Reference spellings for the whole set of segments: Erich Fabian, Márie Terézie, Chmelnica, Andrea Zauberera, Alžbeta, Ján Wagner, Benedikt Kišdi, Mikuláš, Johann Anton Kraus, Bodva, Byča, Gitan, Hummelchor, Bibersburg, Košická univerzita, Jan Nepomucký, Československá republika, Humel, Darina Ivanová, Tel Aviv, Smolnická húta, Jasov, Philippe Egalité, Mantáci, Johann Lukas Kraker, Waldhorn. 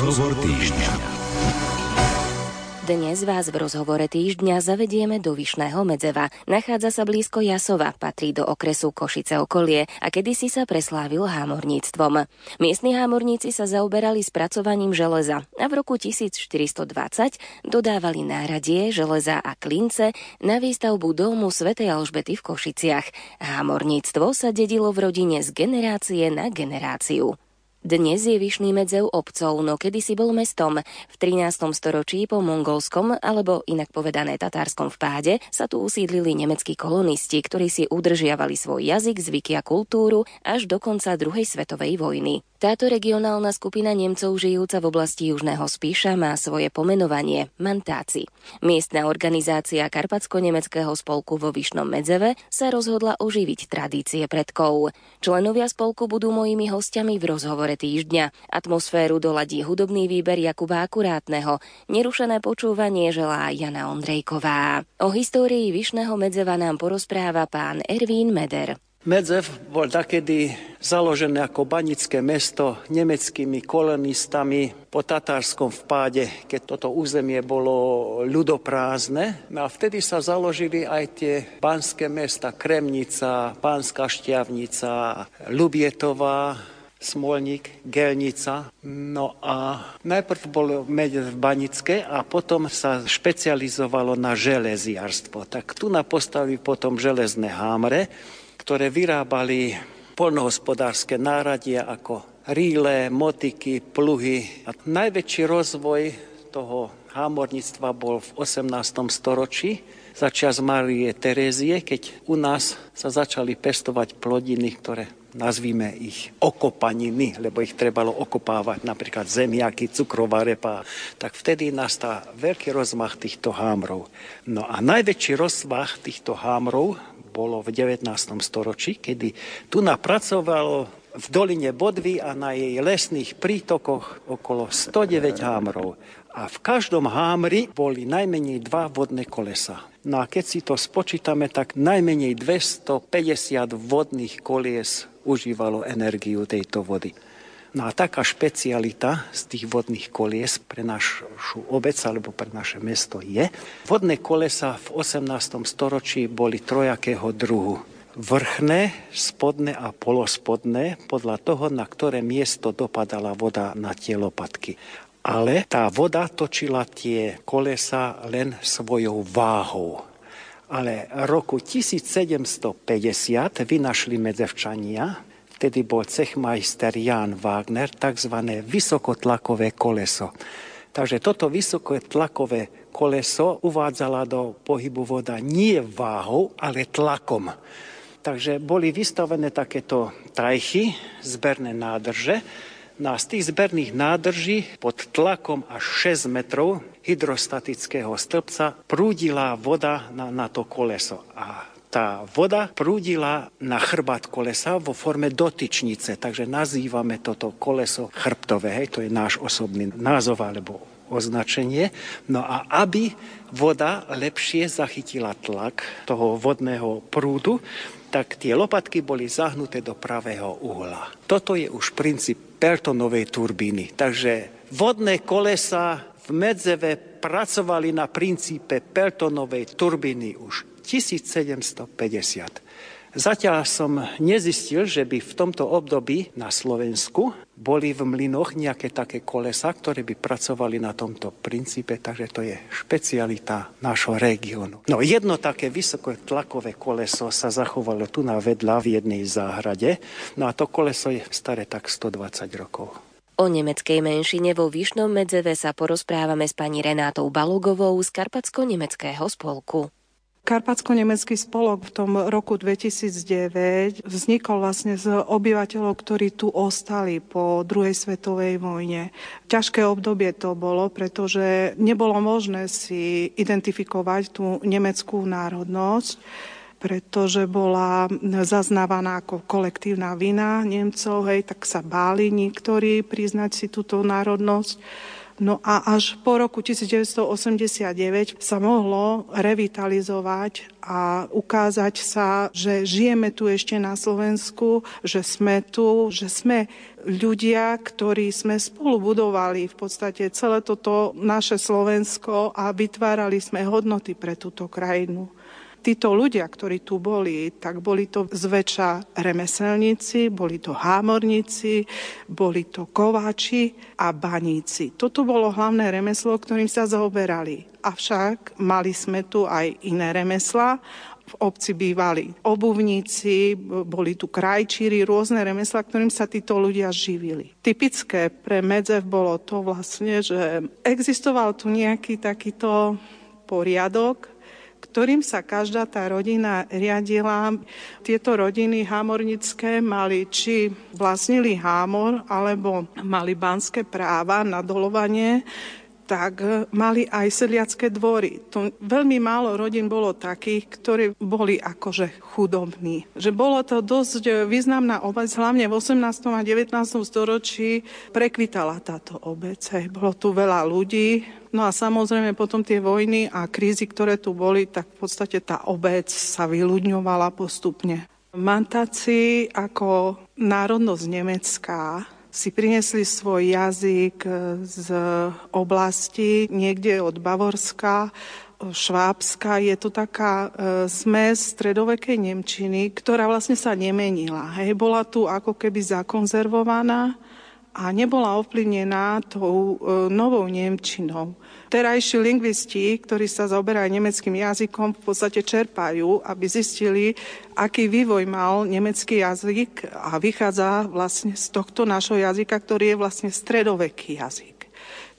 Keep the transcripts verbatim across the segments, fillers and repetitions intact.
Rozhovor týždňa. Dnes vás v rozhovore týždňa zavedieme do Vyšného Medzeva. Nachádza sa blízko Jasova, patrí do okresu Košice okolie a kedysi sa preslávil hámorníctvom. Miestni hámorníci sa zaoberali spracovaním železa a v roku tisícštyristodvadsať dodávali náradie, železa a klince na výstavbu domu svätej Alžbety v Košiciach. Hámorníctvo sa dedilo v rodine z generácie na generáciu. Dnes je Vyšný Medzev obcov, no kedysi bol mestom. V trinásteho storočí po mongolskom, alebo inak povedané tatárskom vpáde, sa tu usídlili nemeckí kolonisti, ktorí si udržiavali svoj jazyk, zvyky a kultúru až do konca druhej svetovej vojny. Táto regionálna skupina Nemcov žijúca v oblasti Južného Spíša má svoje pomenovanie – Mantáci. Miestna organizácia Karpatskonemeckého spolku vo Vyšnom Medzeve sa rozhodla oživiť tradície predkov. Členovia spolku budú mojimi hostiami v rozhovore týždňa. Atmosféru doladí hudobný výber Jakuba Akurátneho. Nerušené počúvanie želá Jana Ondrejková. O histórii Vyšného Medzeva nám porozpráva pán Ervín Meder. Medzev bol takedy založené ako banické mesto nemeckými kolonistami po tatárskom vpáde, keď toto územie bolo ľudoprázdne. No a vtedy sa založili aj tie banské mesta Kremnica, Banská Štiavnica, Ľubietová, Smolník, Gelnica. No a najprv bolo Medzev banické a potom sa špecializovalo na železiarstvo. Tak tu napostavili potom železné hámre, ktoré vyrábali poľnohospodárske náradie ako rýle, motyky, pluhy. A najväčší rozvoj toho hámorníctva bol v osemnástom storočí za čias Márie Terézie, keď u nás sa začali pestovať plodiny, ktoré nazvíme ich okopaniny, lebo ich trebalo okopávať, napríklad zemiaky, cukrová repa. Tak vtedy nastal veľký rozmach týchto hámrov. No a najväčší rozmach týchto hámrov bolo v devätnástom storočí, kedy tu napracovalo v doline Bodvy a na jej lesných prítokoch okolo sto deväť hámrov. A v každom hámri boli najmenej dva vodné kolesa. No a keď si to spočítame, tak najmenej dvestopäťdesiat vodných kolies užívalo energiu tejto vody. No a taká špecialita z tých vodných kolies pre našu obec alebo pre naše mesto je. Vodné kolesa v osemnástom storočí boli trojakého druhu. Vrchné, spodné a polospodné, podľa toho, na ktoré miesto dopadala voda na tie lopatky. Ale tá voda točila tie kolesa len svojou váhou. Ale roku tisícsedemstopäťdesiat vynašli Medzevčania, vtedy bol cechmajster Ján Wagner, takzvané vysokotlakové koleso. Takže toto vysokotlakové koleso uvádzala do pohybu voda nie váhou, ale tlakom. Takže boli vystavené takéto tajchy, zberné nádrže. No a z tých zberných nádrží pod tlakom až šesť metrov hydrostatického stĺpca prúdila voda na, na to koleso a tá voda prúdila na chrbát kolesa vo forme dotyčnice, takže nazývame toto koleso chrbtové, hej, to je náš osobný názov alebo označenie. No a aby voda lepšie zachytila tlak toho vodného prúdu, tak tie lopatky boli zahnuté do pravého uhla. Toto je už princíp Peltonovej turbíny, takže vodné kolesa v Medzeve pracovali na princípe Peltonovej turbíny už tisícsedemstopäťdesiat. Zatiaľ som nezistil, že by v tomto období na Slovensku boli v mlynoch nejaké také kolesa, ktoré by pracovali na tomto princípe, takže to je špecialita nášho regiónu. No jedno také vysokotlakové koleso sa zachovalo tu na vedľa v jednej záhrade, no a to koleso je staré tak stodvadsať rokov. O nemeckej menšine vo Vyšnom Medzeve sa porozprávame s pani Renátou Balogovou z Karpatsko-nemeckého spolku. Karpatsko-nemecký spolok v tom roku dvetisícdeväť vznikol vlastne z obyvateľov, ktorí tu ostali po druhej svetovej vojne. Ťažké obdobie to bolo, pretože nebolo možné si identifikovať tú nemeckú národnosť, pretože bola zaznávaná ako kolektívna vina Nemcov, hej, tak sa báli niektorí priznať si túto národnosť. No a až po roku devätnásť osemdesiatdeväť sa mohlo revitalizovať a ukázať sa, že žijeme tu ešte na Slovensku, že sme tu, že sme ľudia, ktorí sme spolu budovali v podstate celé toto naše Slovensko a vytvárali sme hodnoty pre túto krajinu. Títo ľudia, ktorí tu boli, tak boli to zväčša remeselníci, boli to hámorníci, boli to kováči a baníci. Toto bolo hlavné remeslo, ktorým sa zaoberali. Avšak mali sme tu aj iné remeslá. V obci bývali obuvníci, boli tu krajčíri, rôzne remeslá, ktorým sa títo ľudia živili. Typické pre Medzev bolo to vlastne, že existoval tu nejaký takýto poriadok, ktorým sa každá tá rodina riadila. Tieto rodiny hámornické mali, či vlastnili hámor, alebo mali banské práva na doľovanie, tak mali aj sedliacké dvory. To veľmi málo rodín bolo takých, ktorí boli akože chudobní. Že bolo to dosť významná obec, hlavne v osemnástom a devätnástom storočí prekvitala táto obec. Bolo tu veľa ľudí. No a samozrejme potom tie vojny a krízy, ktoré tu boli, tak v podstate tá obec sa vyľudňovala postupne. Mantáci ako národnosť nemecká si priniesli svoj jazyk z oblasti niekde od Bavorska, Švábska. Je to taká zmes stredovekej nemčiny, ktorá vlastne sa nemenila. Hej, bola tu ako keby zakonzervovaná a nebola ovplyvnená tou novou nemčinou. Terajší lingvisti, ktorí sa zaoberajú nemeckým jazykom, v podstate čerpajú, aby zistili, aký vývoj mal nemecký jazyk a vychádza vlastne z tohto našho jazyka, ktorý je vlastne stredoveký jazyk.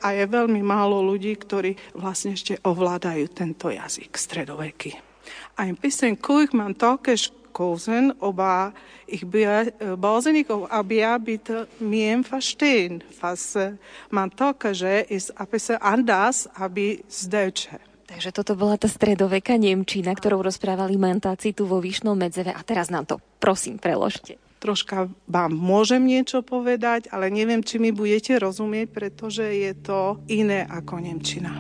A je veľmi málo ľudí, ktorí vlastne ešte ovládajú tento jazyk stredoveký. Ein bisschen Kuch man tolkež Kosen, aber ich brauche nicht, aber ja bitte mir verstehen, was man tolkeže ist ein bisschen anders als Deutsche. Takže toto bola tá stredoveká nemčina, ktorou rozprávali Mantáci tu vo Vyšnom Medzeve. A teraz nám to, prosím, preložte. Troška vám môžem niečo povedať, ale neviem, či mi budete rozumieť, pretože je to iné ako nemčina.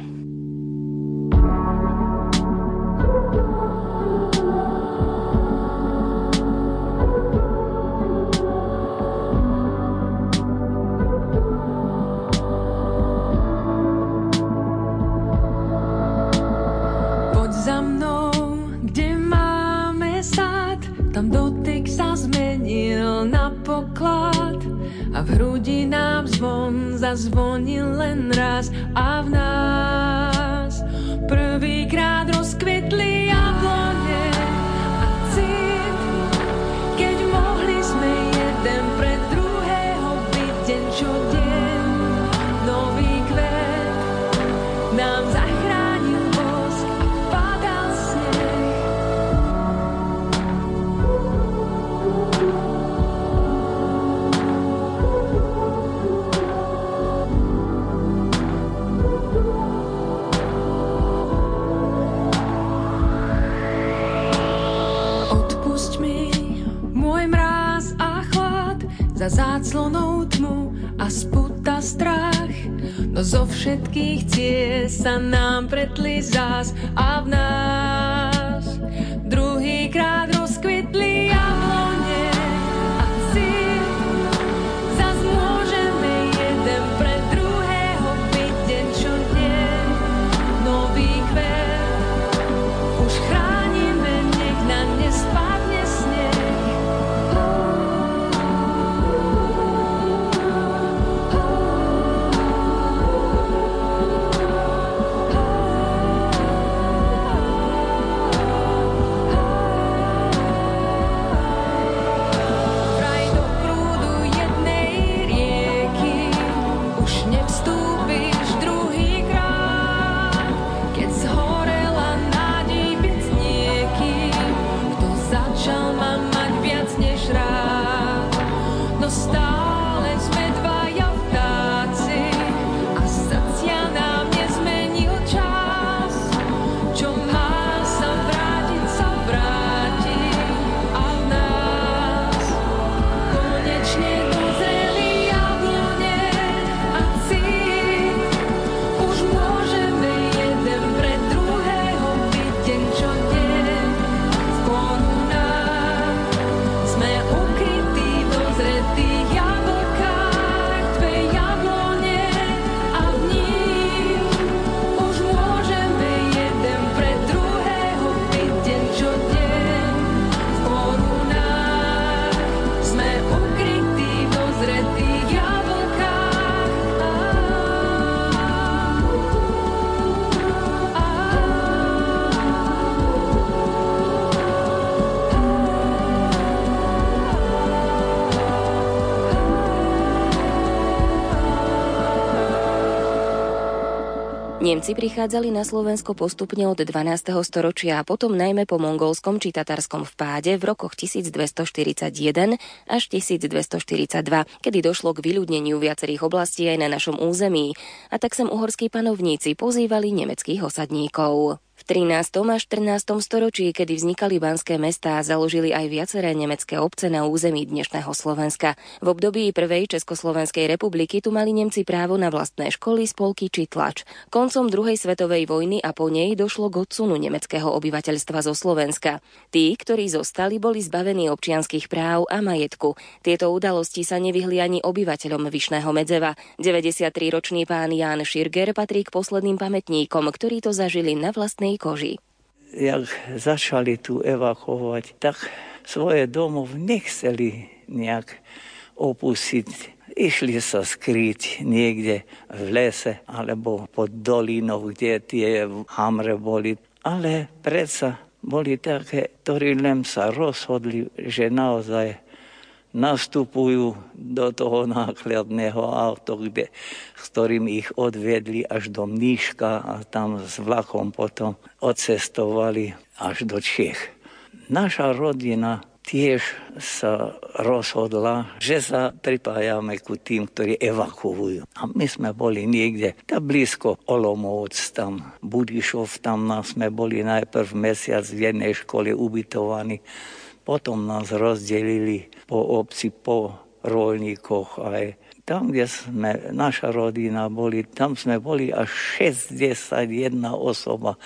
A v hrudi nám zvon zazvonil len raz a v nás prvýkrát rozkvetli jablone a cít, keď mohli sme jeden pre druhého byť deň čo deň. Nový kvet nám zachránil bosk a padal sneh. Za záclonou tmu a spúta strach, no zo všetkých ciest sa nám pretli zás a v nás druhýkrát rozkvitli jablone a cít, zas môžeme jeden pre druhého byť deň čo deň. Nový kvet už chránime, nech nám nespadne sneh. Oh, Nemci prichádzali na Slovensko postupne od dvanásteho storočia a potom najmä po mongolskom či tatarskom vpáde v rokoch tisícdvestoštyridsaťjeden až tisícdvestoštyridsaťdva, kedy došlo k vyľudneniu viacerých oblastí aj na našom území, a tak sem uhorskí panovníci pozývali nemeckých osadníkov. V trinástom a štrnástom storočí, kedy vznikali banské mestá, založili aj viaceré nemecké obce na území dnešného Slovenska. V období prvej Československej republiky tu mali Nemci právo na vlastné školy, spolky či tlač. Koncom druhej svetovej vojny a po nej došlo k odsunu nemeckého obyvateľstva zo Slovenska. Tí, ktorí zostali, boli zbavení občianskych práv a majetku. Tieto udalosti sa nevyhli ani obyvateľom Vyšného Medzeva. deväťdesiatriročný pán Ján Širger patrí k posledným pamätníkom, ktorí to zažili na vlastnej koži. Jak začali tu evakuovať, tak svoje domov nechceli nejak opustiť. Išli sa skryť niekde v lese alebo pod dolinou, kde tie hamre boli. Ale predsa boli také, ktorí len sa rozhodli, že naozaj nastupujú do toho nákladného auta, kde, s ktorým ich odvedli až do Mníška a tam s vlakom potom odcestovali až do Čech. Naša rodina tiež sa rozhodla, že sa pripájame ku tým, ktorí evakuujú. A my sme boli niekde, tam blízko Olomoc, tam Budišov, tam nás sme boli najprv mesiac v jednej škole ubytovaní. Potom nás rozdelili po obci, po roľníkoch aj. Tam, kde sme, naša rodina boli, tam sme boli až šesťdesiatjeden osoba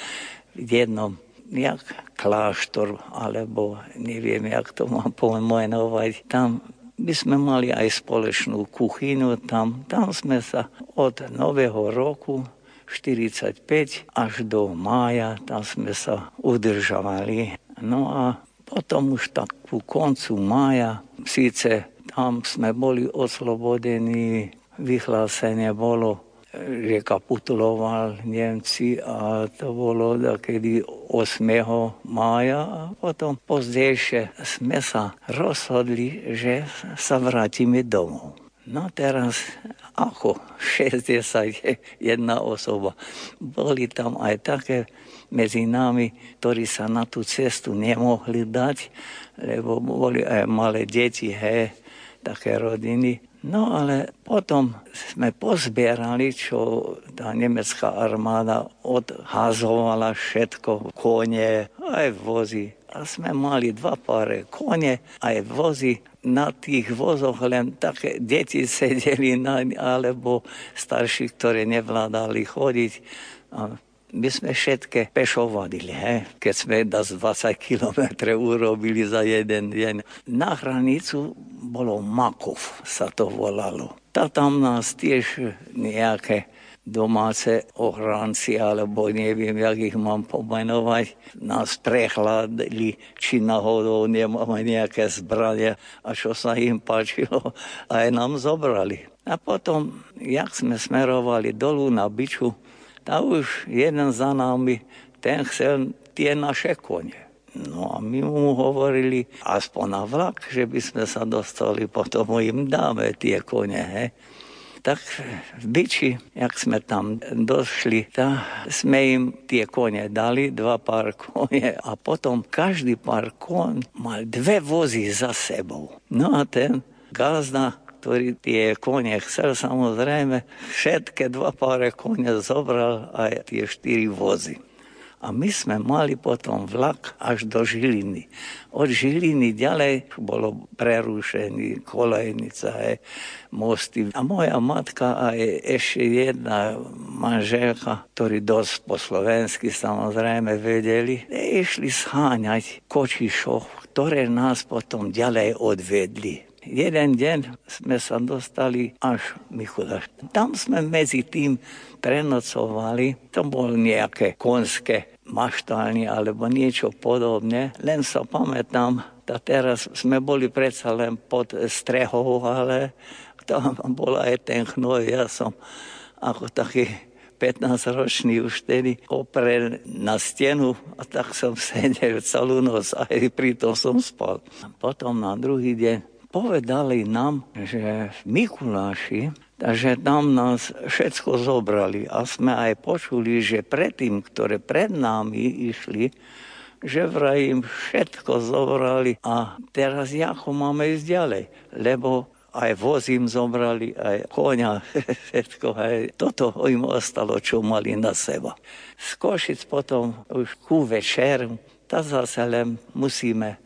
v jednom, jak kláštor, alebo neviem, jak to mám pomenovať. Tam by sme mali aj spoločnú kuchynu, tam, tam sme sa od nového roku štyridsaťpäť až do mája, tam sme sa udržavali. No a potom už tak ku koncu mája, síce tam sme boli oslobodení, vyhlásenie bolo, že kapituloval Nemci a to bolo takedy ôsmeho mája a potom pozdejšie sme sa rozhodli, že sa vrátime domov. No teraz ako šesťdesiatjeden osoba. Boli tam aj také medzi nami, ktorí sa na tú cestu nemohli dať, lebo boli aj malé deti, hej, také rodiny. No ale potom sme pozbierali, čo tá nemecká armáda odhazovala všetko, kone, aj vozy. A sme mali dva páre kone, aj vozy. Na tých vozoch len také deti sedeli naň, alebo starší, ktorí nevládali chodiť. A my sme všetké pešovadili, he? Keď sme dvadsať kilometrov urobili za jeden deň. Na hranicu bolo Makov, sa to volalo. Tá tam nás tiež nejaké domáce ochranci, alebo neviem, jak ich mám pomenovať, nás prehľadili, či náhodou nemáme nejaké zbranie, a čo sa im páčilo, aj nám zobrali. A potom, jak sme smerovali dolu na Byču, a už jeden za nami, ten chcel tie naše kone. No a my mu hovorili, aspoň na vlak, že by sme sa dostali, potom im dáme tie kone. He. Tak v Byči, jak sme tam došli, tak sme im tie kone dali, dva pár kone, a potom každý pár kon mal dve vozy za sebou. No a ten gazda, ktorý tie kone chcel, samozrejme, všetké dva páre kone zobral aj tie štyri vozy. A my sme mali potom vlak až do Žiliny. Od Žiliny ďalej bolo prerušené kolejnica, mosty. A moja matka a ešte jedna manželka, ktorí dosť po slovensky samozrejme vedeli, išli sháňať kočišov, ktoré nás potom ďalej odvedli. Jeden deň sme sa dostali až Mikuláš. Tam sme medzi tým prenocovali. To bolo nejaké konské maštálne alebo niečo podobné. Len sa pamätám, a teraz sme boli predsa len pod strehou, ale tam bol aj ten hnoj. Ja som ako taký pätnásťročný už tedy oprel na stenu, a tak som sedel celú noc a aj pritom som spal. Potom na druhý deň povedali nám, že v Mikuláši, že tam nás všetko zobrali a sme aj počuli, že predtým, ktoré pred nami išli, že vraj im všetko zobrali a teraz ako máme ísť ďalej, lebo aj voz im zobrali, aj konia, všetko, aj toto im ostalo, čo mali na seba. Z Košic potom už ku večeru, tak zase len musíme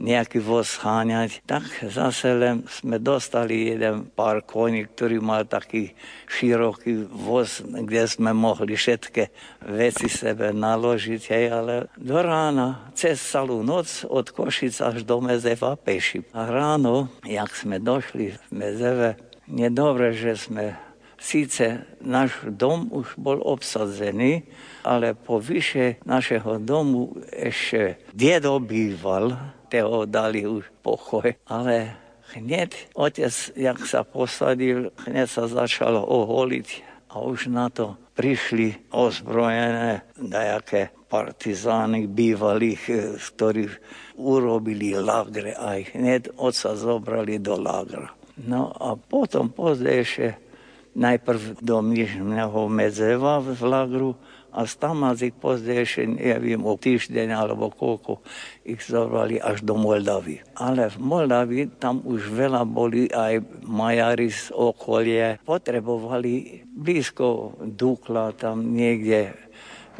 nejaký voz háňať. Tak zase len sme dostali jeden pár koní, ktorý mal taký široký voz, kde sme mohli všetké veci sebe naložiť. Hej, ale do rána, cez celú noc, od Košic až do Medzeva peši. A ráno, jak sme došli v Medzeve, nedobre, že sme... Sice náš dom už bol obsadzený, ale povyše našeho domu ešte dedo býval, toho dali už pokoj. Ale hneď otec, jak sa posadil, hneď sa začalo oholiť a už na to prišli ozbrojené nejaké partizány bývalých, ktorí urobili lagre a hneď otca zobrali do lagra. No a potom pozdejšie najprv do Vyšného Medzeva v lagru a stamázik pozdejšie, neviem, o týždeň alebo koľko, ich zobrali až do Moldavy. Ale v Moldavii tam už veľa boli aj majári z okolie. Potrebovali blízko Dukla tam niekde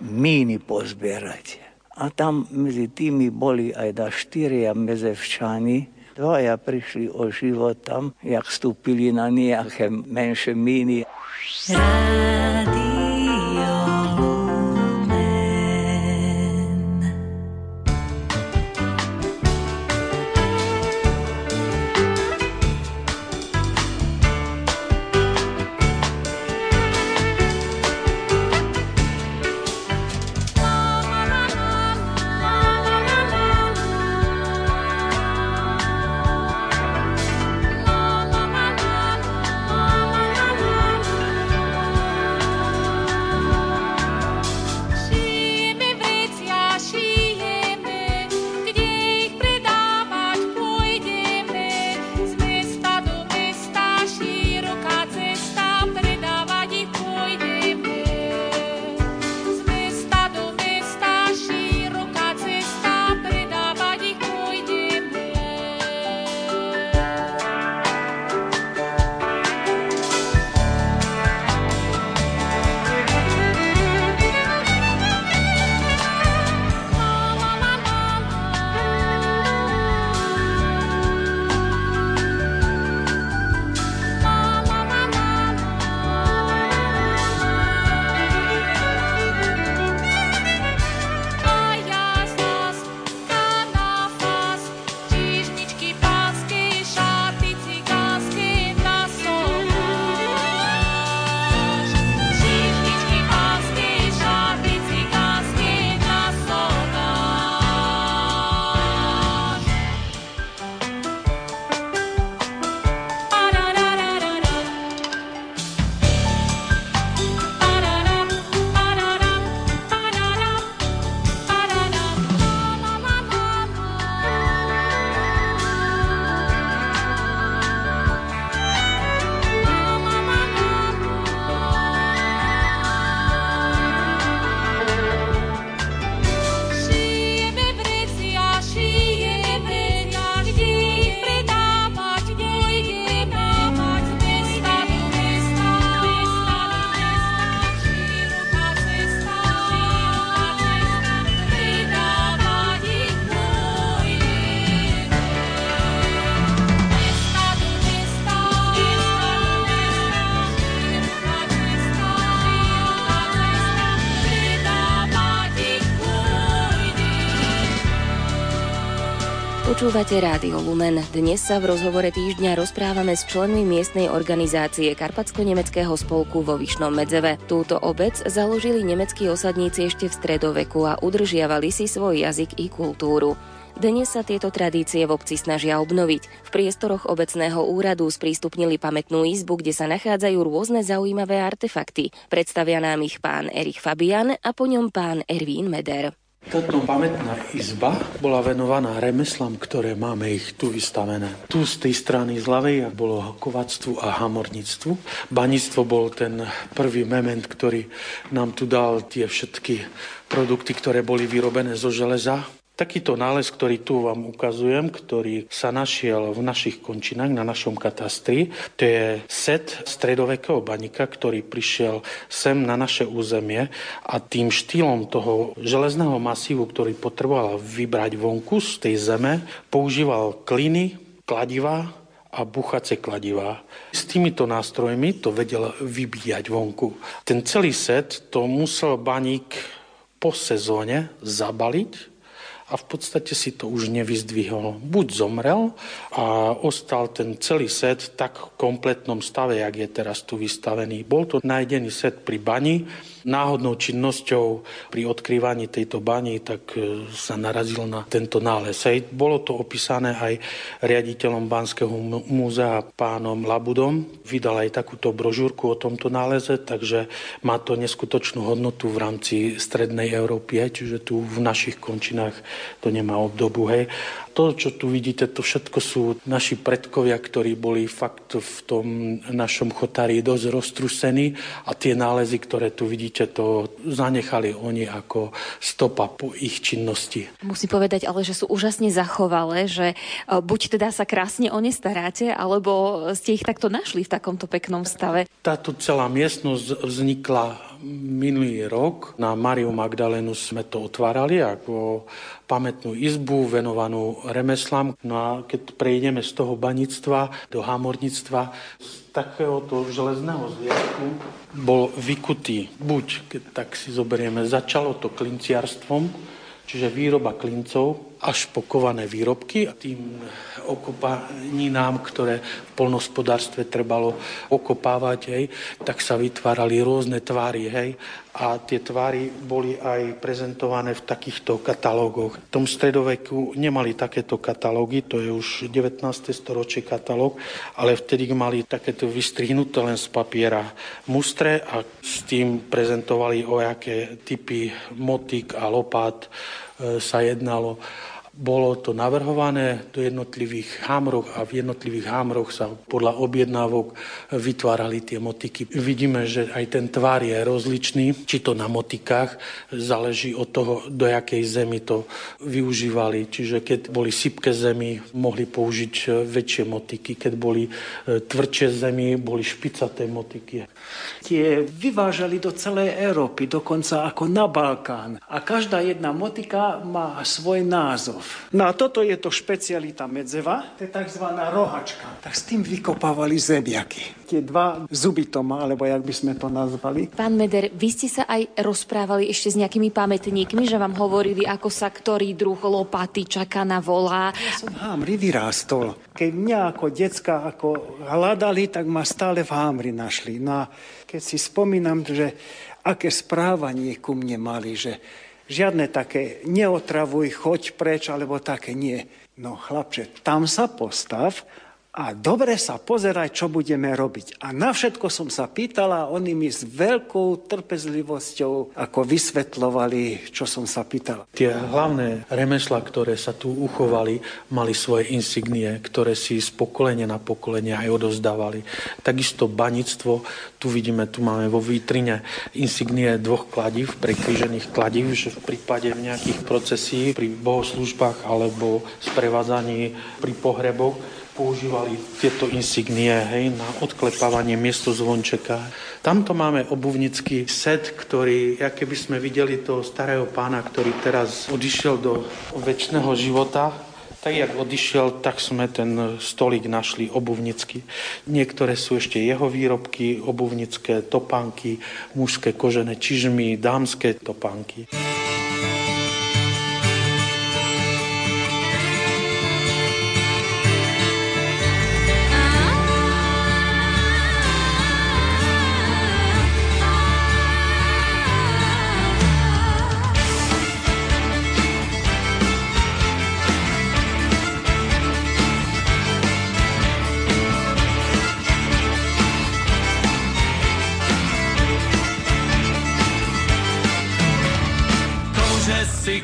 míny pozbierať. A tam medzi tými boli aj da štyria medzevčani. Dvaja prišli o život tam, jak vstúpili na nejaké menšie míny. Rádio Lumen. Počúvate Rádio Lumen. Dnes sa v rozhovore týždňa rozprávame s členmi miestnej organizácie Karpatskonemeckého spolku vo Vyšnom Medzeve. Túto obec založili nemeckí osadníci ešte v stredoveku a udržiavali si svoj jazyk i kultúru. Dnes sa tieto tradície v obci snažia obnoviť. V priestoroch obecného úradu sprístupnili pamätnú izbu, kde sa nachádzajú rôzne zaujímavé artefakty. Predstavia nám ich pán Erich Fabian a po ňom pán Ervín Meder. Táto pamätná izba bola venovaná remeslám, ktoré máme ich tu vystavené. Tu z tej strany z ľavej bolo kovactvu a hamorníctvu. Baníctvo bol ten prvý moment, ktorý nám tu dal tie všetky produkty, ktoré boli vyrobené zo železa. Takýto nález, ktorý tu vám ukazujem, ktorý sa našiel v našich končinách, na našom katastri, to je set stredovekého baníka, ktorý prišiel sem na naše územie a tým štýlom toho železného masívu, ktorý potreboval vybrať vonku z tej zeme, používal kliny, kladivá a buchace kladivá. S týmito nástrojmi to vedel vybíjať vonku. Ten celý set to musel baník po sezóne zabaliť a v podstate si to už nevyzdvihol. Buď zomrel a ostal ten celý set tak v kompletnom stave, jak je teraz tu vystavený. Bol to nájdený set pri bani. Náhodnou činnosťou pri odkrývaní tejto bani tak sa narazil na tento nález. Hej. Bolo to opísané aj riaditeľom Banského múzea pánom Labudom. Vydal aj takúto brožúrku o tomto náleze, takže má to neskutočnú hodnotu v rámci strednej Európy, hej, čiže tu v našich končinách to nemá obdobu. Hej. To, čo tu vidíte, to všetko sú naši predkovia, ktorí boli fakt v tom našom chotári dosť roztrusení a tie nálezy, ktoré tu vidíte, to zanechali oni ako stopa po ich činnosti. Musím povedať ale, že sú úžasne zachovalé, že buď teda sa krásne o ne staráte, alebo ste ich takto našli v takomto peknom stave. Táto celá miestnosť vznikla minulý rok. Na Máriu Magdalénu sme to otvárali ako pamätnú izbu venovanú remeslám. No a keď prejdeme z toho baníctva do hámorníctva, z takéhoto železného zliadku bol vykutý. Buď, keď tak si zoberieme, začalo to klinciarstvom, čiže výroba klincov až po kované výrobky a tým okopaninám, ktoré v poľnohospodárstve trebalo okopávať, hej, tak sa vytvárali rôzne tvary, hej, a tie tvary boli aj prezentované v takýchto katalógoch. V tom stredoveku nemali takéto katalógy, to je už devätnáste storočie katalóg, ale vtedy mali takéto vystrihnuté len z papiera mustre a s tým prezentovali o aké typy motík a lopát sa jednalo. Bolo to navrhované do jednotlivých hámroch a v jednotlivých hámroch sa podľa objednávok vytvárali tie motiky. Vidíme, že aj ten tvar je rozličný, či to na motikách, záleží od toho, do jakej zemi to využívali. Čiže keď boli sypké zemi, mohli použiť väčšie motiky, keď boli tvrdšie zemi, boli špicaté motiky. Tie vyvážali do celej Európy, dokonca ako na Balkán. A každá jedna motika má svoj názov. No a toto je to špecialita Medzeva, to je takzvaná rohačka. Tak s tým vykopávali zemiaky. Tie dva zuby to má, alebo jak by sme to nazvali. Pán Meder, vy ste sa aj rozprávali ešte s nejakými pamätníkmi, že vám hovorili, ako sa ktorý druh lopaty čaká na volá. Ja som v Hámri vyrástol. Keď mňa ako decka ako hľadali, tak ma stále v Hámri našli. No a keď si spomínam, že aké správanie ku mne mali, že žiadne také neotravuj, choď preč, alebo také nie. No chlapče, tam sa postav a dobre sa pozeraj, čo budeme robiť. A na všetko som sa pýtala a oni mi s veľkou trpezlivosťou ako vysvetľovali, čo som sa pýtala. Tie hlavné remeslá, ktoré sa tu uchovali, mali svoje insignie, ktoré si z pokolenia na pokolenie aj odovzdávali. Takisto baníctvo, tu vidíme, tu máme vo vitrine insignie dvoch kladív, prekrížených kladív, že v prípade nejakých procesí pri bohoslúžbách alebo sprevádzaní pri pohreboch používali tieto insignie, hej, na odklepávanie miesto zvončeka. Tamto máme obuvnický set, ktorý, aké by sme videli toho starého pána, ktorý teraz odišiel do večného života, tak jak odišiel, tak sme ten stolík našli obuvnický. Niektoré sú ešte jeho výrobky, obuvnické topánky, mužské kožené čižmy, dámske topánky.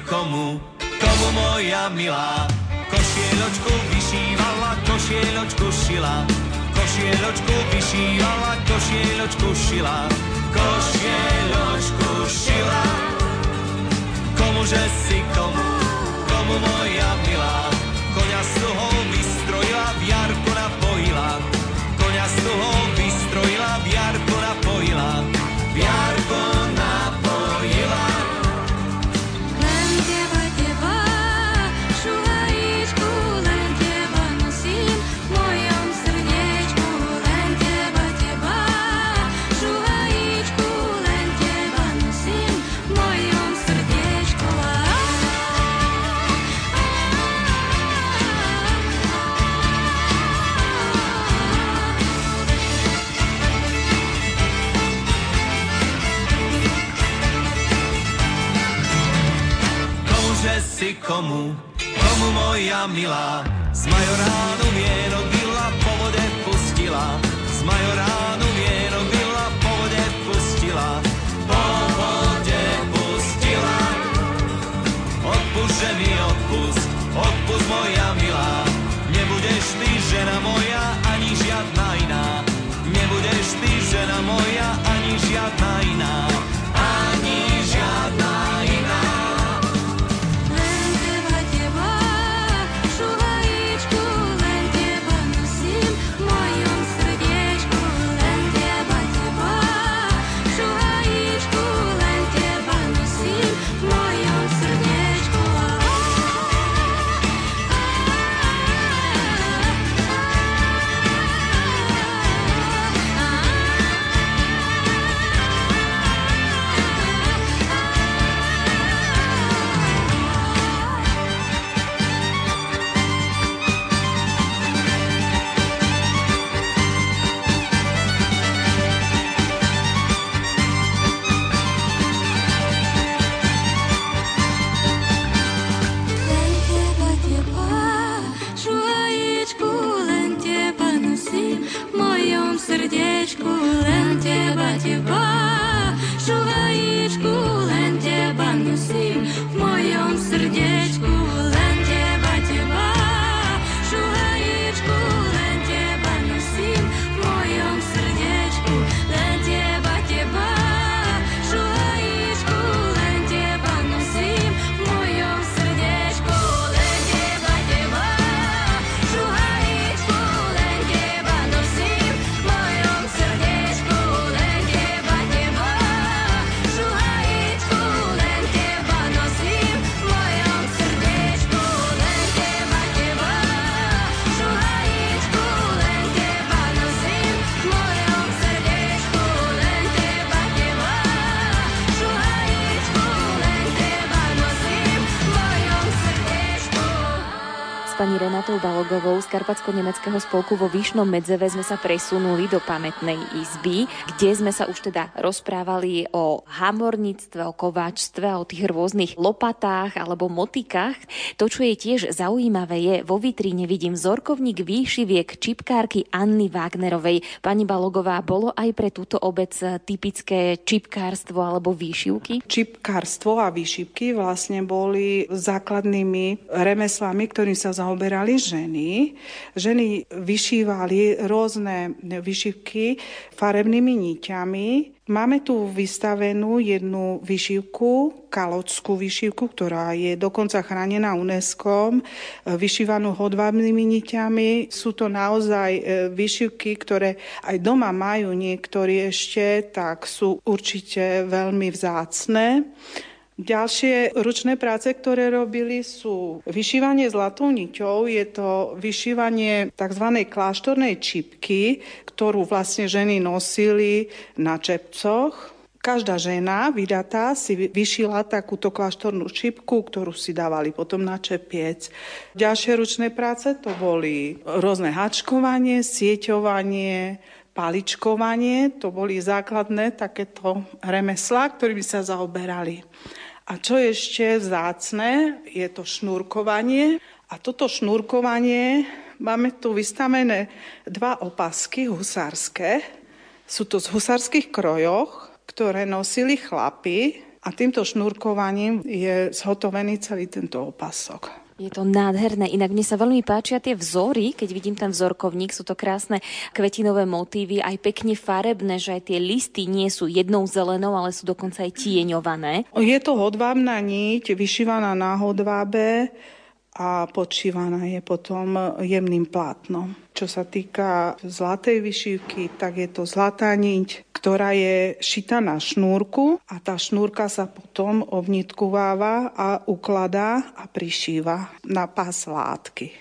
komu, komu moja milá. Košieločku vyšívala, košieločku šila. Košieločku vyšívala, košieločku šila. Košieločku šila. Komuže si komu, komu moja milá. Koňa sluhou vystrojila, v jarku napojila. Koňa sluhou vystrojila, v jarku napojila. V jarku napojila. Komu, komu moja milá, z majoránu vierovila, po vode pustila, z majoránu vierovila, po vode pustila, po vode pustila. Odpust, že mi odpust, odpust moja milá, nebudeš ty žena moja, ani žiadna iná, nebudeš ty žena moja, ani žiadna iná, ani žiadna iná. Pani Renátou Balogovou z Karpatskonemeckého spolku vo Vyšnom Medzeve sme sa presunuli do pamätnej izby, kde sme sa už teda rozprávali o hamorníctve, o kováčstve, o tých rôznych lopatách alebo motikách. To, čo je tiež zaujímavé, je vo vitríne vidím zorkovník výšiviek čipkárky Anny Wagnerovej. Pani Balogová, bolo aj pre túto obec typické čipkárstvo alebo výšivky? Čipkárstvo a výšivky vlastne boli základnými remeslami, ktorým sa zaujímavé oberali ženy. Ženy vyšívali rôzne vyšívky farebnými niťami. Máme tu vystavenú jednu vyšívku, kalotskú vyšívku, ktorá je dokonca chránená UNESCO, vyšívanú hodvábnymi niťami. Sú to naozaj vyšívky, ktoré aj doma majú niektorí ešte, tak sú určite veľmi vzácne. Ďalšie ručné práce, ktoré robili, sú vyšívanie zlatou niťou. Je to vyšívanie tzv. Kláštornej čipky, ktorú vlastne ženy nosili na čepcoch. Každá žena vydatá si vyšila takúto kláštornú čipku, ktorú si dávali potom na čepiec. Ďalšie ručné práce to boli rôzne háčkovanie, sieťovanie, paličkovanie, to boli základné takéto remeslá, ktorými sa zaoberali. A čo je ešte vzácne, je to šnúrkovanie. A toto šnúrkovanie, máme tu vystavené dva opasky husárske. Sú to z husárskych krojoch, ktoré nosili chlapi. A A týmto šnúrkovaním je zhotovený celý tento opasok. Je to nádherné, inak mne sa veľmi páčia tie vzory, keď vidím ten vzorkovník, sú to krásne kvetinové motívy, aj pekne farebné, že aj tie listy nie sú jednou zelenou, ale sú dokonca aj tieňované. Je to hodvábna niť, vyšívaná na hodvábe a podšívaná je potom jemným plátnom. Čo sa týka zlatej vyšívky, tak je to zlatá niť, ktorá je šitá na šnúrku a tá šnúrka sa potom ovnitkuváva a ukladá a prišíva na pás látky,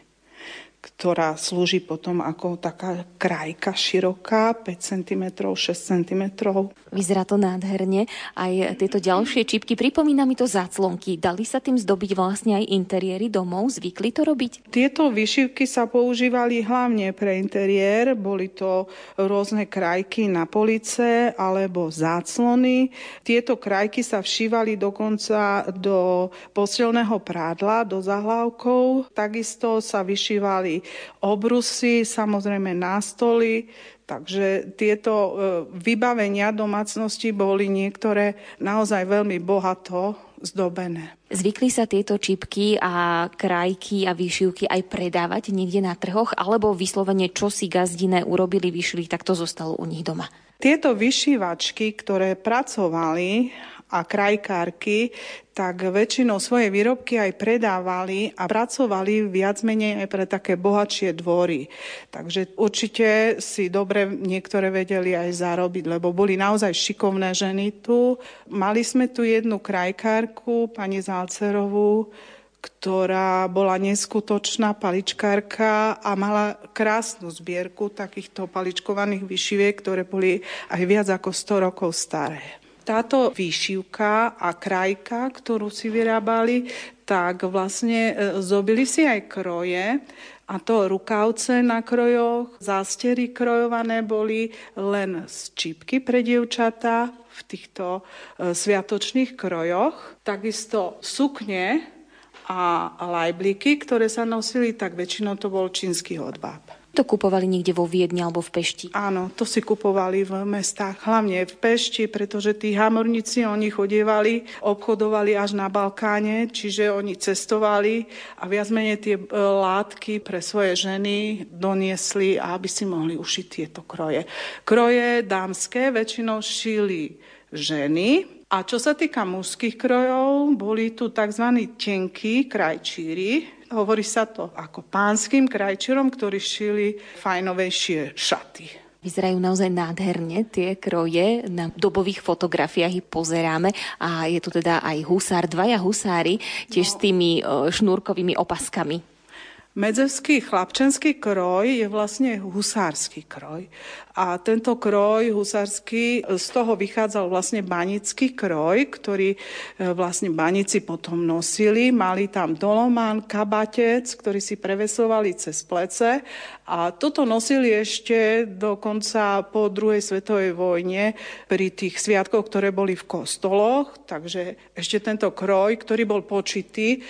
ktorá slúži potom ako taká krajka široká, päť centimetrov, šesť centimetrov. Vyzerá to nádherne. Aj tieto ďalšie čípky, pripomína mi to záclonky. Dali sa tým zdobiť vlastne aj interiéry domov? Zvykli to robiť? Tieto vyšívky sa používali hlavne pre interiér. Boli to rôzne krajky na police alebo záclony. Tieto krajky sa všívali dokonca do posteľného prádla, do zahlávkov. Takisto sa vyšívali obrusy, samozrejme nástoly, takže tieto vybavenia domácnosti boli niektoré naozaj veľmi bohato zdobené. Zvykli sa tieto čipky a krajky a výšivky aj predávať niekde na trhoch, alebo vyslovene čo si gazdiné urobili, vyšili, tak to zostalo u nich doma? Tieto vyšívačky, ktoré pracovali a krajkárky, tak väčšinou svoje výrobky aj predávali a pracovali viac menej aj pre také bohatšie dvory. Takže určite si dobre niektoré vedeli aj zarobiť, lebo boli naozaj šikovné ženy tu. Mali sme tu jednu krajkárku, pani Zalcerovú, ktorá bola neskutočná paličkárka a mala krásnu zbierku takýchto paličkovaných vyšiviek, ktoré boli aj viac ako sto rokov staré. Táto výšivka a krajka, ktorú si vyrábali, tak vlastne zdobili si aj kroje, a to rukavce na krojoch, zástery krojované boli len z čípky pre dievčatá v týchto sviatočných krojoch. Takisto sukne a lajbliky, ktoré sa nosili, tak väčšinou to bol čínsky hodváb. To kupovali niekde vo Viedni alebo v Pešti? Áno, to si kupovali v mestách, hlavne v Pešti, pretože tí hamorníci, oni chodievali, obchodovali až na Balkáne, čiže oni cestovali a viac menej tie látky pre svoje ženy doniesli, aby si mohli ušiť tieto kroje. Kroje dámske väčšinou šili ženy. A čo sa týka mužských krojov, boli tu tzv. Tenkí krajčíri. Hovorí sa to ako pánskym krajčírom, ktorí šili fajnovejšie šaty. Vyzerajú naozaj nádherne tie kroje, na dobových fotografiách ich pozeráme a je tu teda aj husár, dvaja husári, tiež no. S tými šnúrkovými opaskami. Medzevský chlapčenský kroj je vlastne husársky kroj. A tento kroj husársky, z toho vychádzal vlastne banický kroj, ktorý vlastne banici potom nosili. Mali tam dolomán, kabatec, ktorý si prevesovali cez plece. A toto nosili ešte dokonca po druhej svetovej vojne pri tých sviatkoch, ktoré boli v kostoloch. Takže ešte tento kroj, ktorý bol počitý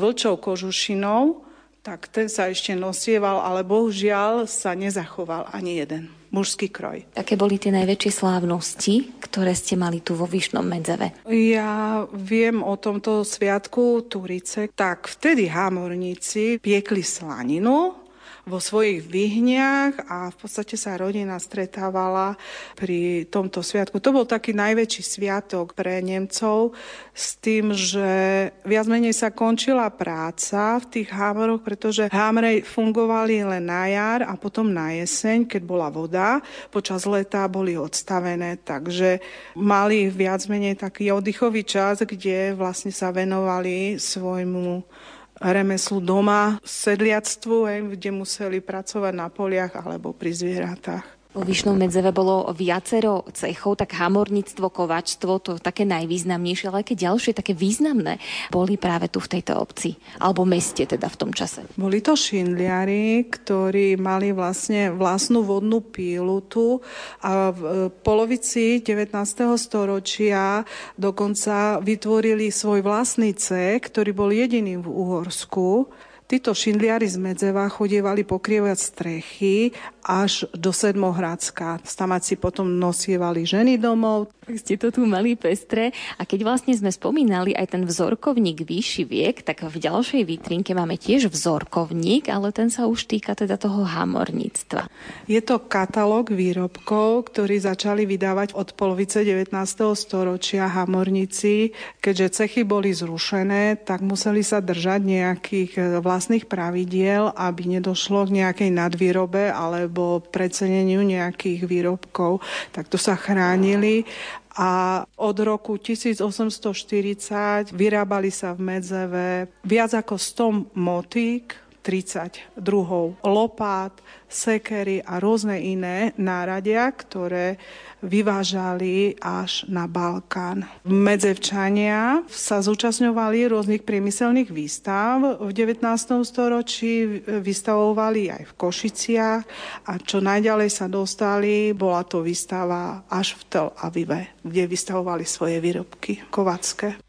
vlčou kožušinou, tak ten sa ešte nosieval, ale bohužiaľ sa nezachoval ani jeden mužský kroj. Aké boli tie najväčšie slávnosti, ktoré ste mali tu vo Vyšnom Medzeve? Ja viem o tomto sviatku Turice. Tak vtedy hámorníci piekli slaninu vo svojich vyhniach a v podstate sa rodina stretávala pri tomto sviatku. To bol taký najväčší sviatok pre Nemcov s tým, že viac menej sa končila práca v tých hámoroch, pretože hámre fungovali len na jar a potom na jeseň, keď bola voda. Počas leta boli odstavené, takže mali viac menej taký oddychový čas, kde vlastne sa venovali svojmu remeslu doma, sedliactvu, kde museli pracovať na poliach alebo pri zvieratách. Vo Vyšnom Medzeve bolo viacero cechov, tak hamorníctvo, kovačstvo, to také najvýznamnejšie, ale aké ďalšie také významné boli práve tu v tejto obci, alebo meste teda v tom čase? Boli to šindliari, ktorí mali vlastne vlastnú vodnú pílu tu a v polovici devätnásteho storočia dokonca vytvorili svoj vlastný cech, ktorý bol jediný v Uhorsku. Títo šindliari z Medzeva chodievali pokrievať strechy až do Sedmohradska. Stamaci potom nosievali ženy domov. Ste to tu mali pestre. A keď vlastne sme spomínali aj ten vzorkovník výšiviek, tak v ďalšej vitrínke máme tiež vzorkovník, ale ten sa už týka teda toho hamorníctva. Je to katalóg výrobkov, ktorí začali vydávať od polovice devätnásteho storočia hamorníci. Keďže cechy boli zrušené, tak museli sa držať nejakých vlastných vlastných pravidiel, aby nedošlo k nejakej nadvýrobe alebo preceneniu nejakých výrobkov. Takto sa chránili a od roku tisíc osemsto štyridsať vyrábali sa v Medzeve viac ako sto motík, tridsať druhov lopát, sekery a rôzne iné náradia, ktoré vyvážali až na Balkán. Medzevčania sa zúčastňovali rôznych priemyselných výstav. V devätnástom storočí vystavovali aj v Košiciach a čo najďalej sa dostali, bola to výstava až v Tel Avive, kde vystavovali svoje výrobky kovacké.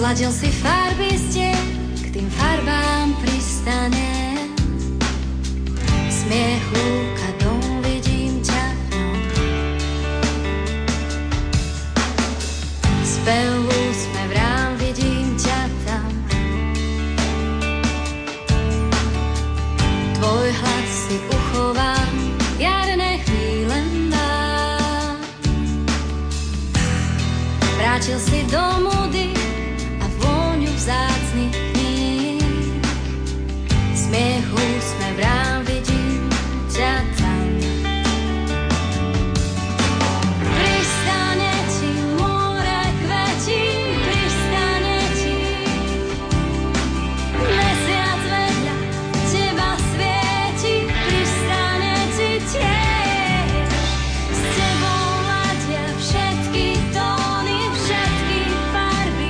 Zladil si farby stien, k tým farbám pristane. Smiech, lúka, dom, vidím ťa v ňom. Spev, úsmev, rám, vidím ťa tam. Tvoj hlas si uchovám, jarné chvíle mám. Vrátil si domu dých, vzácnych kníh. Smiech, úsmev, rám, vidím ťa tam. Pristane ti múra kvetín, pristane ti mesiac vedľa teba svieti, pristane ti tie. S tebou ladia všetky tóny, všetky farby.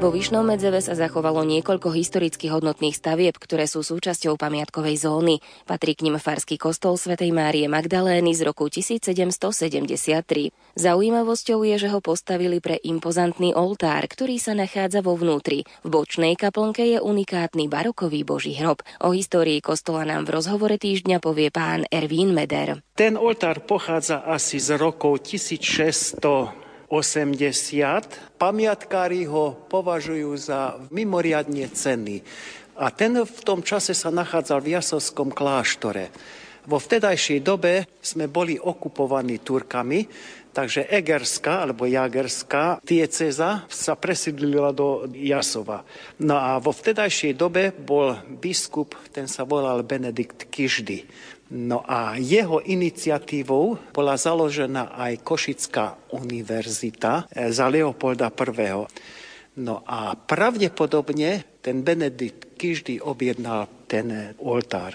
Vo Vyšnom Medzeve sa zachovalo niekoľko historicky hodnotných stavieb, ktoré sú súčasťou pamiatkovej zóny. Patrí k nim farský kostol Sv. Márie Magdalény z roku tisíc sedemsto sedemdesiattri. Zaujímavosťou je, že ho postavili pre impozantný oltár, ktorý sa nachádza vo vnútri. V bočnej kaplnke je unikátny barokový boží hrob. O histórii kostola nám v rozhovore týždňa povie pán Ervín Meder. Ten oltár pochádza asi z rokov tisícšesťsto osemdesiat. Pamiatkári ho považujú za mimoriadne cenný. A ten v tom čase sa nachádzal v Jasovskom kláštore. Vo vtedajšej dobe sme boli okupovaní Turkami, takže Egerská alebo Jagerská diecéza sa presídlila do Jasova. No a vo vtedajšej dobe bol biskup, ten sa volal Benedikt Kišdi. No a jeho iniciatívou bola založená aj Košická univerzita za Leopolda prvého. No a pravdepodobne ten Benedikt Kišdi objednal ten oltár.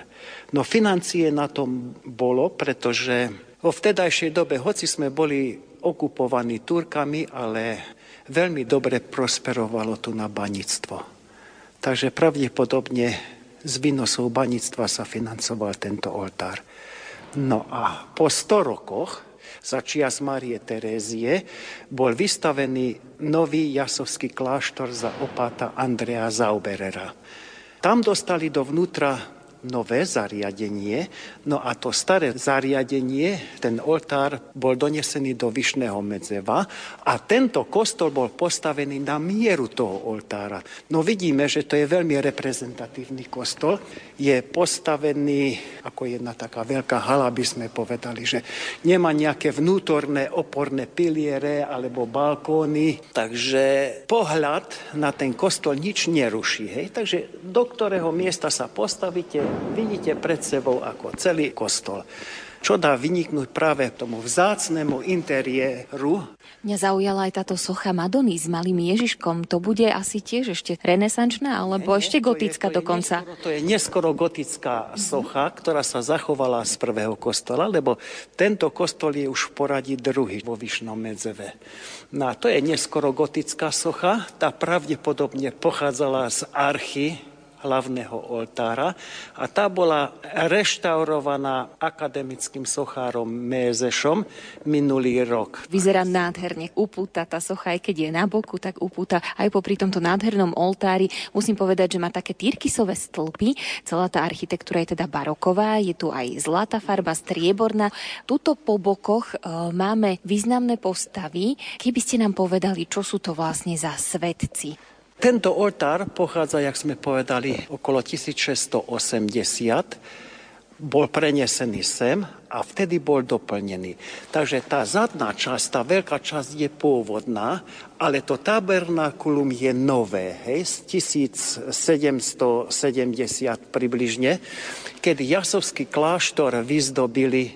No financie na tom bolo, pretože vo vtedajšej dobe, hoci sme boli okupovaní Turkami, ale veľmi dobre prosperovalo tu na baníctvo. Takže pravdepodobne z výnosov baníctva sa financoval tento oltár. No a po sto rokoch, za čias Márie Terézie, bol vystavený nový jasovský kláštor za opáta Andrea Zauberera. Tam dostali dovnútra nové zariadenie, no a to staré zariadenie, ten oltár, bol donesený do Vyšného Medzeva a tento kostol bol postavený na mieru toho oltára. No vidíme, že to je veľmi reprezentatívny kostol. Je postavený ako jedna taká veľká hala, by sme povedali, že nemá nejaké vnútorné oporné piliere alebo balkóny, takže pohľad na ten kostol nič neruší. Hej? Takže do ktorého miesta sa postavíte, vidíte pred sebou ako celý kostol, čo dá vyniknúť práve tomu vzácnemu interiéru. Mňa zaujala aj táto socha Madony s malým Ježiškom. To bude asi tiež ešte renesančná, alebo ne, ešte gotická to je, to dokonca? Je neskoro, to je neskoro gotická socha, ktorá sa zachovala z prvého kostola, lebo tento kostol je už v poradí druhý vo Vyšnom Medzeve. No to je neskoro gotická socha, tá pravdepodobne pochádzala z archy hlavného oltára a tá bola reštaurovaná akademickým sochárom Mézešom minulý rok. Vyzerá nádherne, upúta tá socha, aj keď je na boku, tak upúta aj popri tomto nádhernom oltári. Musím povedať, že má také tyrkysové stĺpy, celá tá architektúra je teda baroková, je tu aj zlatá farba, strieborná. Tuto po bokoch e, máme významné postavy. Keby ste nám povedali, čo sú to vlastne za svetci? Tento oltár pochádza, jak sme povedali, okolo tisíc šesťsto osemdesiat. Bol prenesený sem a vtedy bol doplnený. Takže tá zadná časť, tá veľká časť je pôvodná, ale to tabernákulum je nové, hej, z tisíc sedemsto sedemdesiat približne, keď jasovský kláštor vyzdobili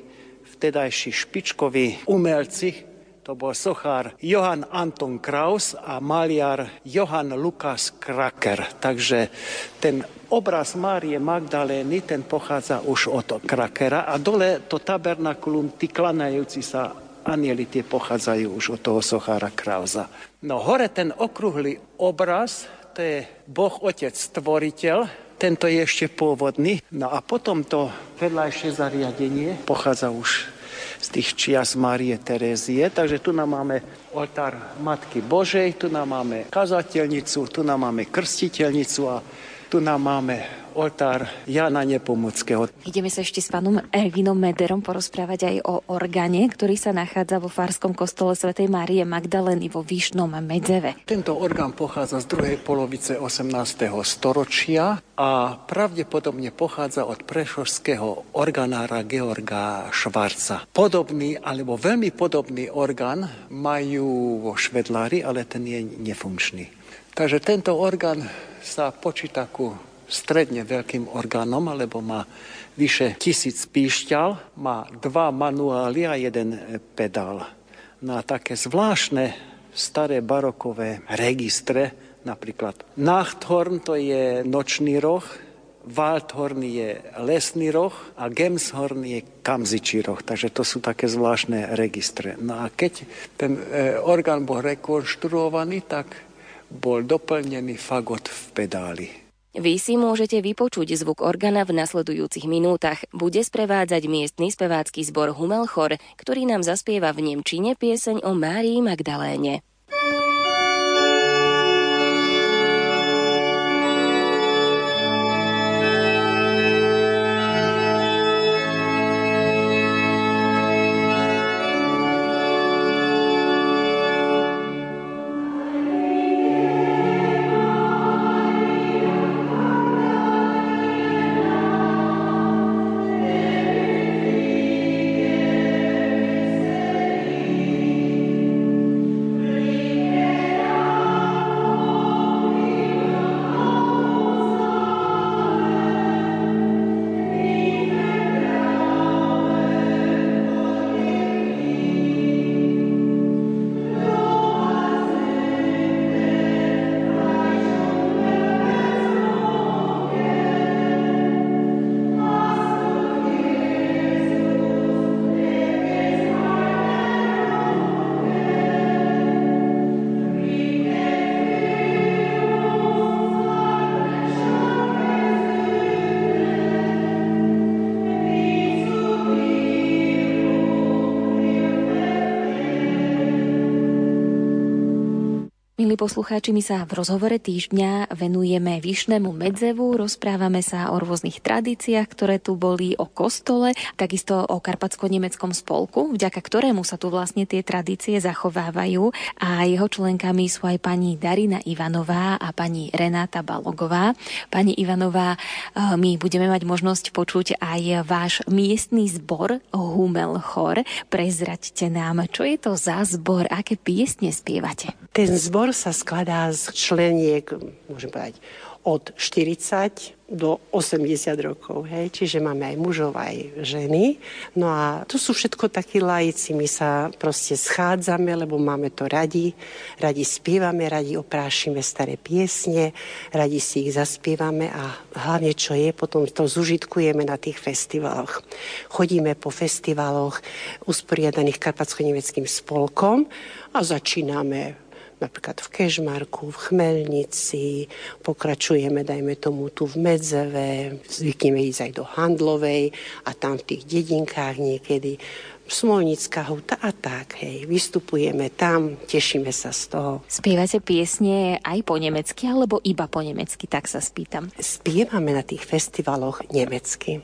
vtedajší špičkoví umelci. To bol sochár Johann Anton Kraus a maliar Johann Lukas Kraker. Takže ten obraz Márie Magdalény, ten pochádza už od Krakera a dole to tabernakulum, tí klanajúci sa anjeli, tie pochádzajú už od toho sochára Krausa. No hore ten okrúhly obraz, to je Boh Otec Stvoriteľ. Tento je ešte pôvodný. No a potom to vedľajšie zariadenie pochádza už z tých čias Márie Terézie. Takže tu nám máme oltár Matky Božej, tu nám máme kazateľnicu, tu nám máme krstiteľnicu a tu nám máme oltár Jana Nepomuckého. Ideme sa ešte s pánom Ervínom Mederom porozprávať aj o orgáne, ktorý sa nachádza vo farskom kostole svätej Márie Magdalény vo Vyšnom Medzeve. Tento orgán pochádza z druhej polovice osemnásteho storočia a pravdepodobne pochádza od prešovského organára Georga Švarca. Podobný, alebo veľmi podobný orgán majú vo Švedlári, ale ten je nefunkčný. Takže tento orgán sa počíta ku stredne veľkým orgánom, alebo má vyše tisíc píšťal, má dva manuály a jeden pedál. Na také zvláštne staré barokové registre, napríklad Nachthorn, to je nočný roh, Waldhorn je lesný roh a Gemshorn je kamzičí roh. Takže to sú také zvláštne registre. No a keď ten e, orgán bol rekonštruovaný, tak bol doplnený fagot v pedáli. Vy si môžete vypočuť zvuk orgána v nasledujúcich minútach. Bude sprevádzať miestny spevácky zbor Hummelchor, ktorý nám zaspieva v nemčine pieseň o Márii Magdaléne. Milí poslucháči, my sa v rozhovore týždňa venujeme Vyšnému Medzevu, rozprávame sa o rôznych tradíciách, ktoré tu boli, o kostole, takisto o Karpatskonemeckom spolku, vďaka ktorému sa tu vlastne tie tradície zachovávajú, a jeho členkami sú aj pani Darina Ivanová a pani Renáta Balogová. Pani Ivanová, my budeme mať možnosť počuť aj váš miestny zbor Hummelchor. Prezraďte nám, čo je to za zbor, aké piesne spievate? Ten zbor sa skladá z členiek, môžem povedať, od štyridsať do osemdesiat rokov, hej? Čiže máme aj mužov, aj ženy. No a to sú všetko takí laici, my sa proste schádzame, lebo máme to radi, radi spievame, radi oprášime staré piesne, radi si ich zaspievame a hlavne čo je, potom to zužitkujeme na tých festivaloch. Chodíme po festivaloch usporiadaných Karpatsko-nemeckým spolkom a začíname napríklad v Kežmarku, v Chmelnici, pokračujeme, dajme tomu, tu v Medzeve, zvykneme ísť aj do Handlovej a tam v tých dedinkách niekedy, Smolnická húta a tak, hej, vystupujeme tam, tešíme sa z toho. Spievate piesne aj po nemecky, alebo iba po nemecky, tak sa spýtam? Spievame na tých festivaloch nemecky,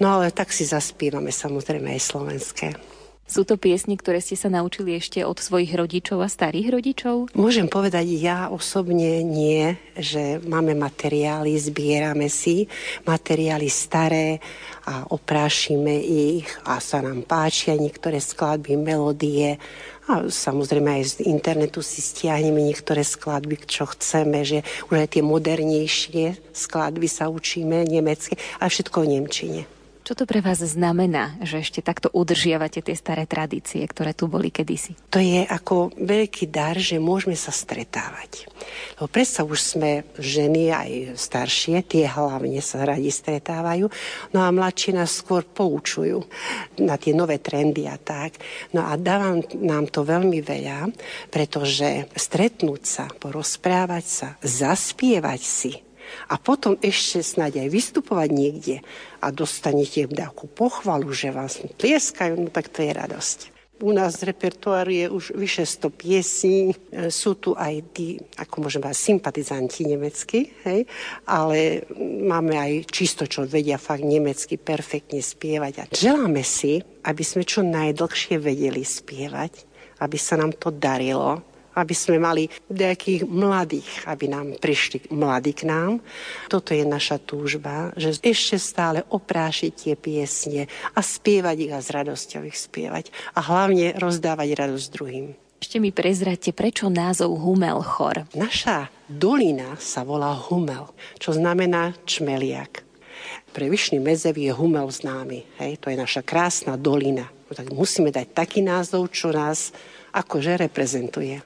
no ale tak si zaspievame samozrejme aj slovenské. Sú to piesne, ktoré ste sa naučili ešte od svojich rodičov a starých rodičov? Môžem povedať, ja osobne nie, že máme materiály, zbierame si materiály staré a oprášime ich a sa nám páčia niektoré skladby, melódie. A samozrejme aj z internetu si stiahneme niektoré skladby, čo chceme, že už aj tie modernejšie skladby sa učíme nemecky a všetko v nemčine. Čo to pre vás znamená, že ešte takto udržiavate tie staré tradície, ktoré tu boli kedysi? To je ako veľký dar, že môžeme sa stretávať. Lebo predsa už sme ženy, aj staršie, tie hlavne sa radi stretávajú, no a mladšie nás skôr poučujú na tie nové trendy a tak. No a dáva nám to veľmi veľa, pretože stretnúť sa, porozprávať sa, zaspievať si, a potom ešte snáď aj vystupovať niekde a dostanete takú pochvalu, že vás tlieskajú, no tak to je radosť. U nás repertoár je už vyše sto piesní, sú tu aj tí, ako môžem povedať, sympatizanti nemecky, hej? Ale máme aj čisto, čo vedia fakt nemecky perfektne spievať. Želáme si, aby sme čo najdlhšie vedeli spievať, aby sa nám to darilo, aby sme mali nejakých mladých, aby nám prišli mladí k nám. Toto je naša túžba, že ešte stále oprášiť tie piesne a spievať ich a s radosťou ich spievať. A hlavne rozdávať radosť druhým. Ešte mi prezraďte, prečo názov Hummelchor? Naša dolina sa volá Humel, čo znamená čmeliak. Pre Vyšný Medzev je Humel známy. Hej? To je naša krásna dolina. Tak musíme dať taký názov, čo nás akože reprezentuje.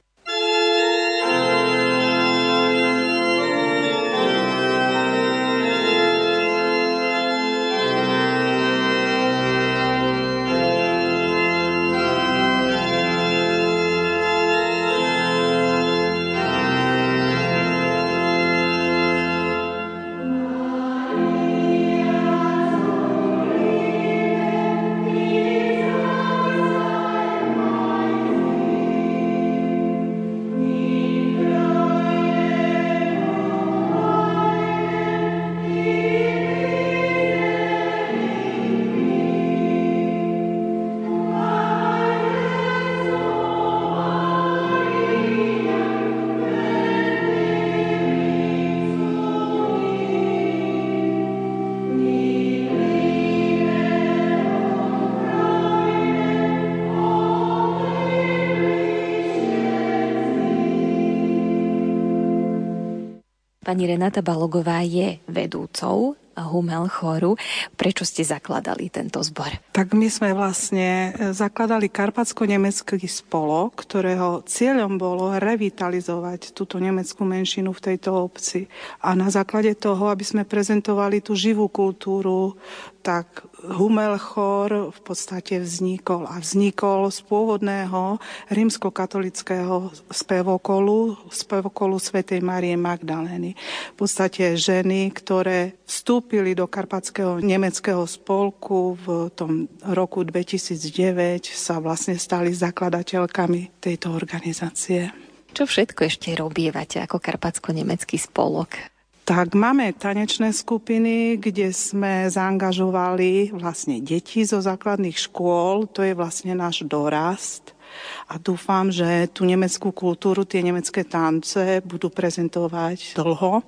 Pani Renáta Balogová je vedúcou Hummelchoru. Prečo ste zakladali tento zbor? Tak my sme vlastne zakladali Karpatsko-nemecký spolok, ktorého cieľom bolo revitalizovať túto nemeckú menšinu v tejto obci. A na základe toho, aby sme prezentovali tú živú kultúru, tak Hummelchor v podstate vznikol. A vznikol z pôvodného rímskokatolického spevokolu, spevokolu Sv. Márie Magdalény. V podstate ženy, ktoré vstúpili do Karpatského nemeckého spolku v tom roku dvetisícdeväť, sa vlastne stali zakladateľkami tejto organizácie. Čo všetko ešte robievate ako Karpatsko-nemecký spolok? Tak máme tanečné skupiny, kde sme zaangažovali vlastne deti zo základných škôl. To je vlastne náš dorast. A dúfam, že tú nemeckú kultúru, tie nemecké tance budú prezentovať dlho.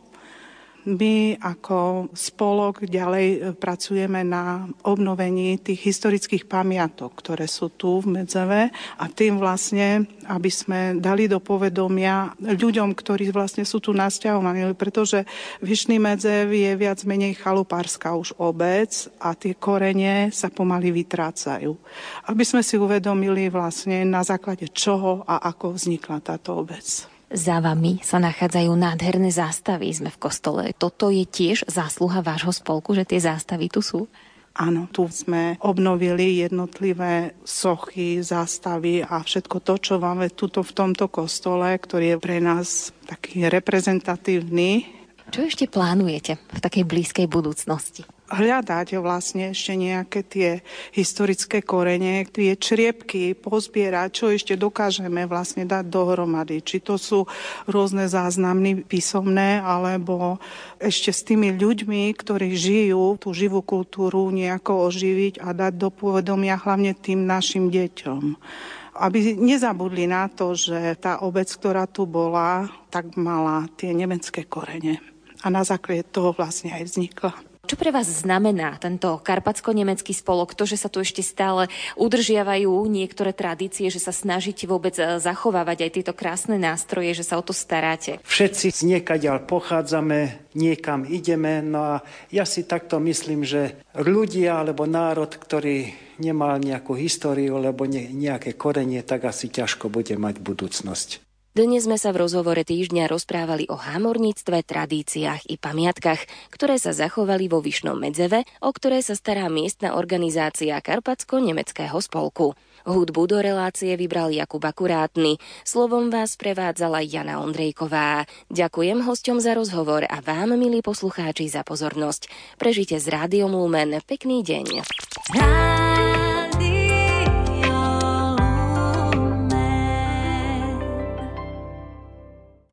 My ako spolok ďalej pracujeme na obnovení tých historických pamiatok, ktoré sú tu v Medzeve, a tým vlastne, aby sme dali do povedomia ľuďom, ktorí vlastne sú tu nasťahovaní, pretože Vyšný Medzev je viac menej chalupárska už obec a tie korene sa pomaly vytrácajú. Aby sme si uvedomili vlastne na základe čoho a ako vznikla táto obec. Za vami sa nachádzajú nádherné zástavy, sme v kostole. Toto je tiež zásluha vášho spolku, že tie zástavy tu sú? Áno, tu sme obnovili jednotlivé sochy, zástavy a všetko to, čo máme tuto v tomto kostole, ktorý je pre nás taký reprezentatívny. Čo ešte plánujete v takej blízkej budúcnosti? Hľadať vlastne ešte nejaké tie historické korene, tie čriepky, pozbierať, čo ešte dokážeme vlastne dať dohromady. Či to sú rôzne záznamy písomné, alebo ešte s tými ľuďmi, ktorí žijú tú živú kultúru, nejako oživiť a dať do povedomia hlavne tým našim deťom. Aby nezabudli na to, že tá obec, ktorá tu bola, tak mala tie nemecké korene. A na základe toho vlastne aj vznikla. Čo pre vás znamená tento Karpatsko-nemecký spolok? To, že sa tu ešte stále udržiavajú niektoré tradície, že sa snažíte vôbec zachovávať aj tieto krásne nástroje, že sa o to staráte? Všetci niekaďal pochádzame, niekam ideme, no a ja si takto myslím, že ľudia alebo národ, ktorý nemal nejakú históriu alebo nejaké korenie, tak asi ťažko bude mať budúcnosť. Dnes sme sa v rozhovore týždňa rozprávali o hámorníctve, tradíciách i pamiatkach, ktoré sa zachovali vo Vyšnom Medzeve, o ktoré sa stará miestna organizácia Karpatsko-nemeckého spolku. Hudbu do relácie vybral Jakub Akurátny, slovom vás prevádzala Jana Ondrejková. Ďakujem hosťom za rozhovor a vám, milí poslucháči, za pozornosť. Prežite s Rádiom Lumen pekný deň.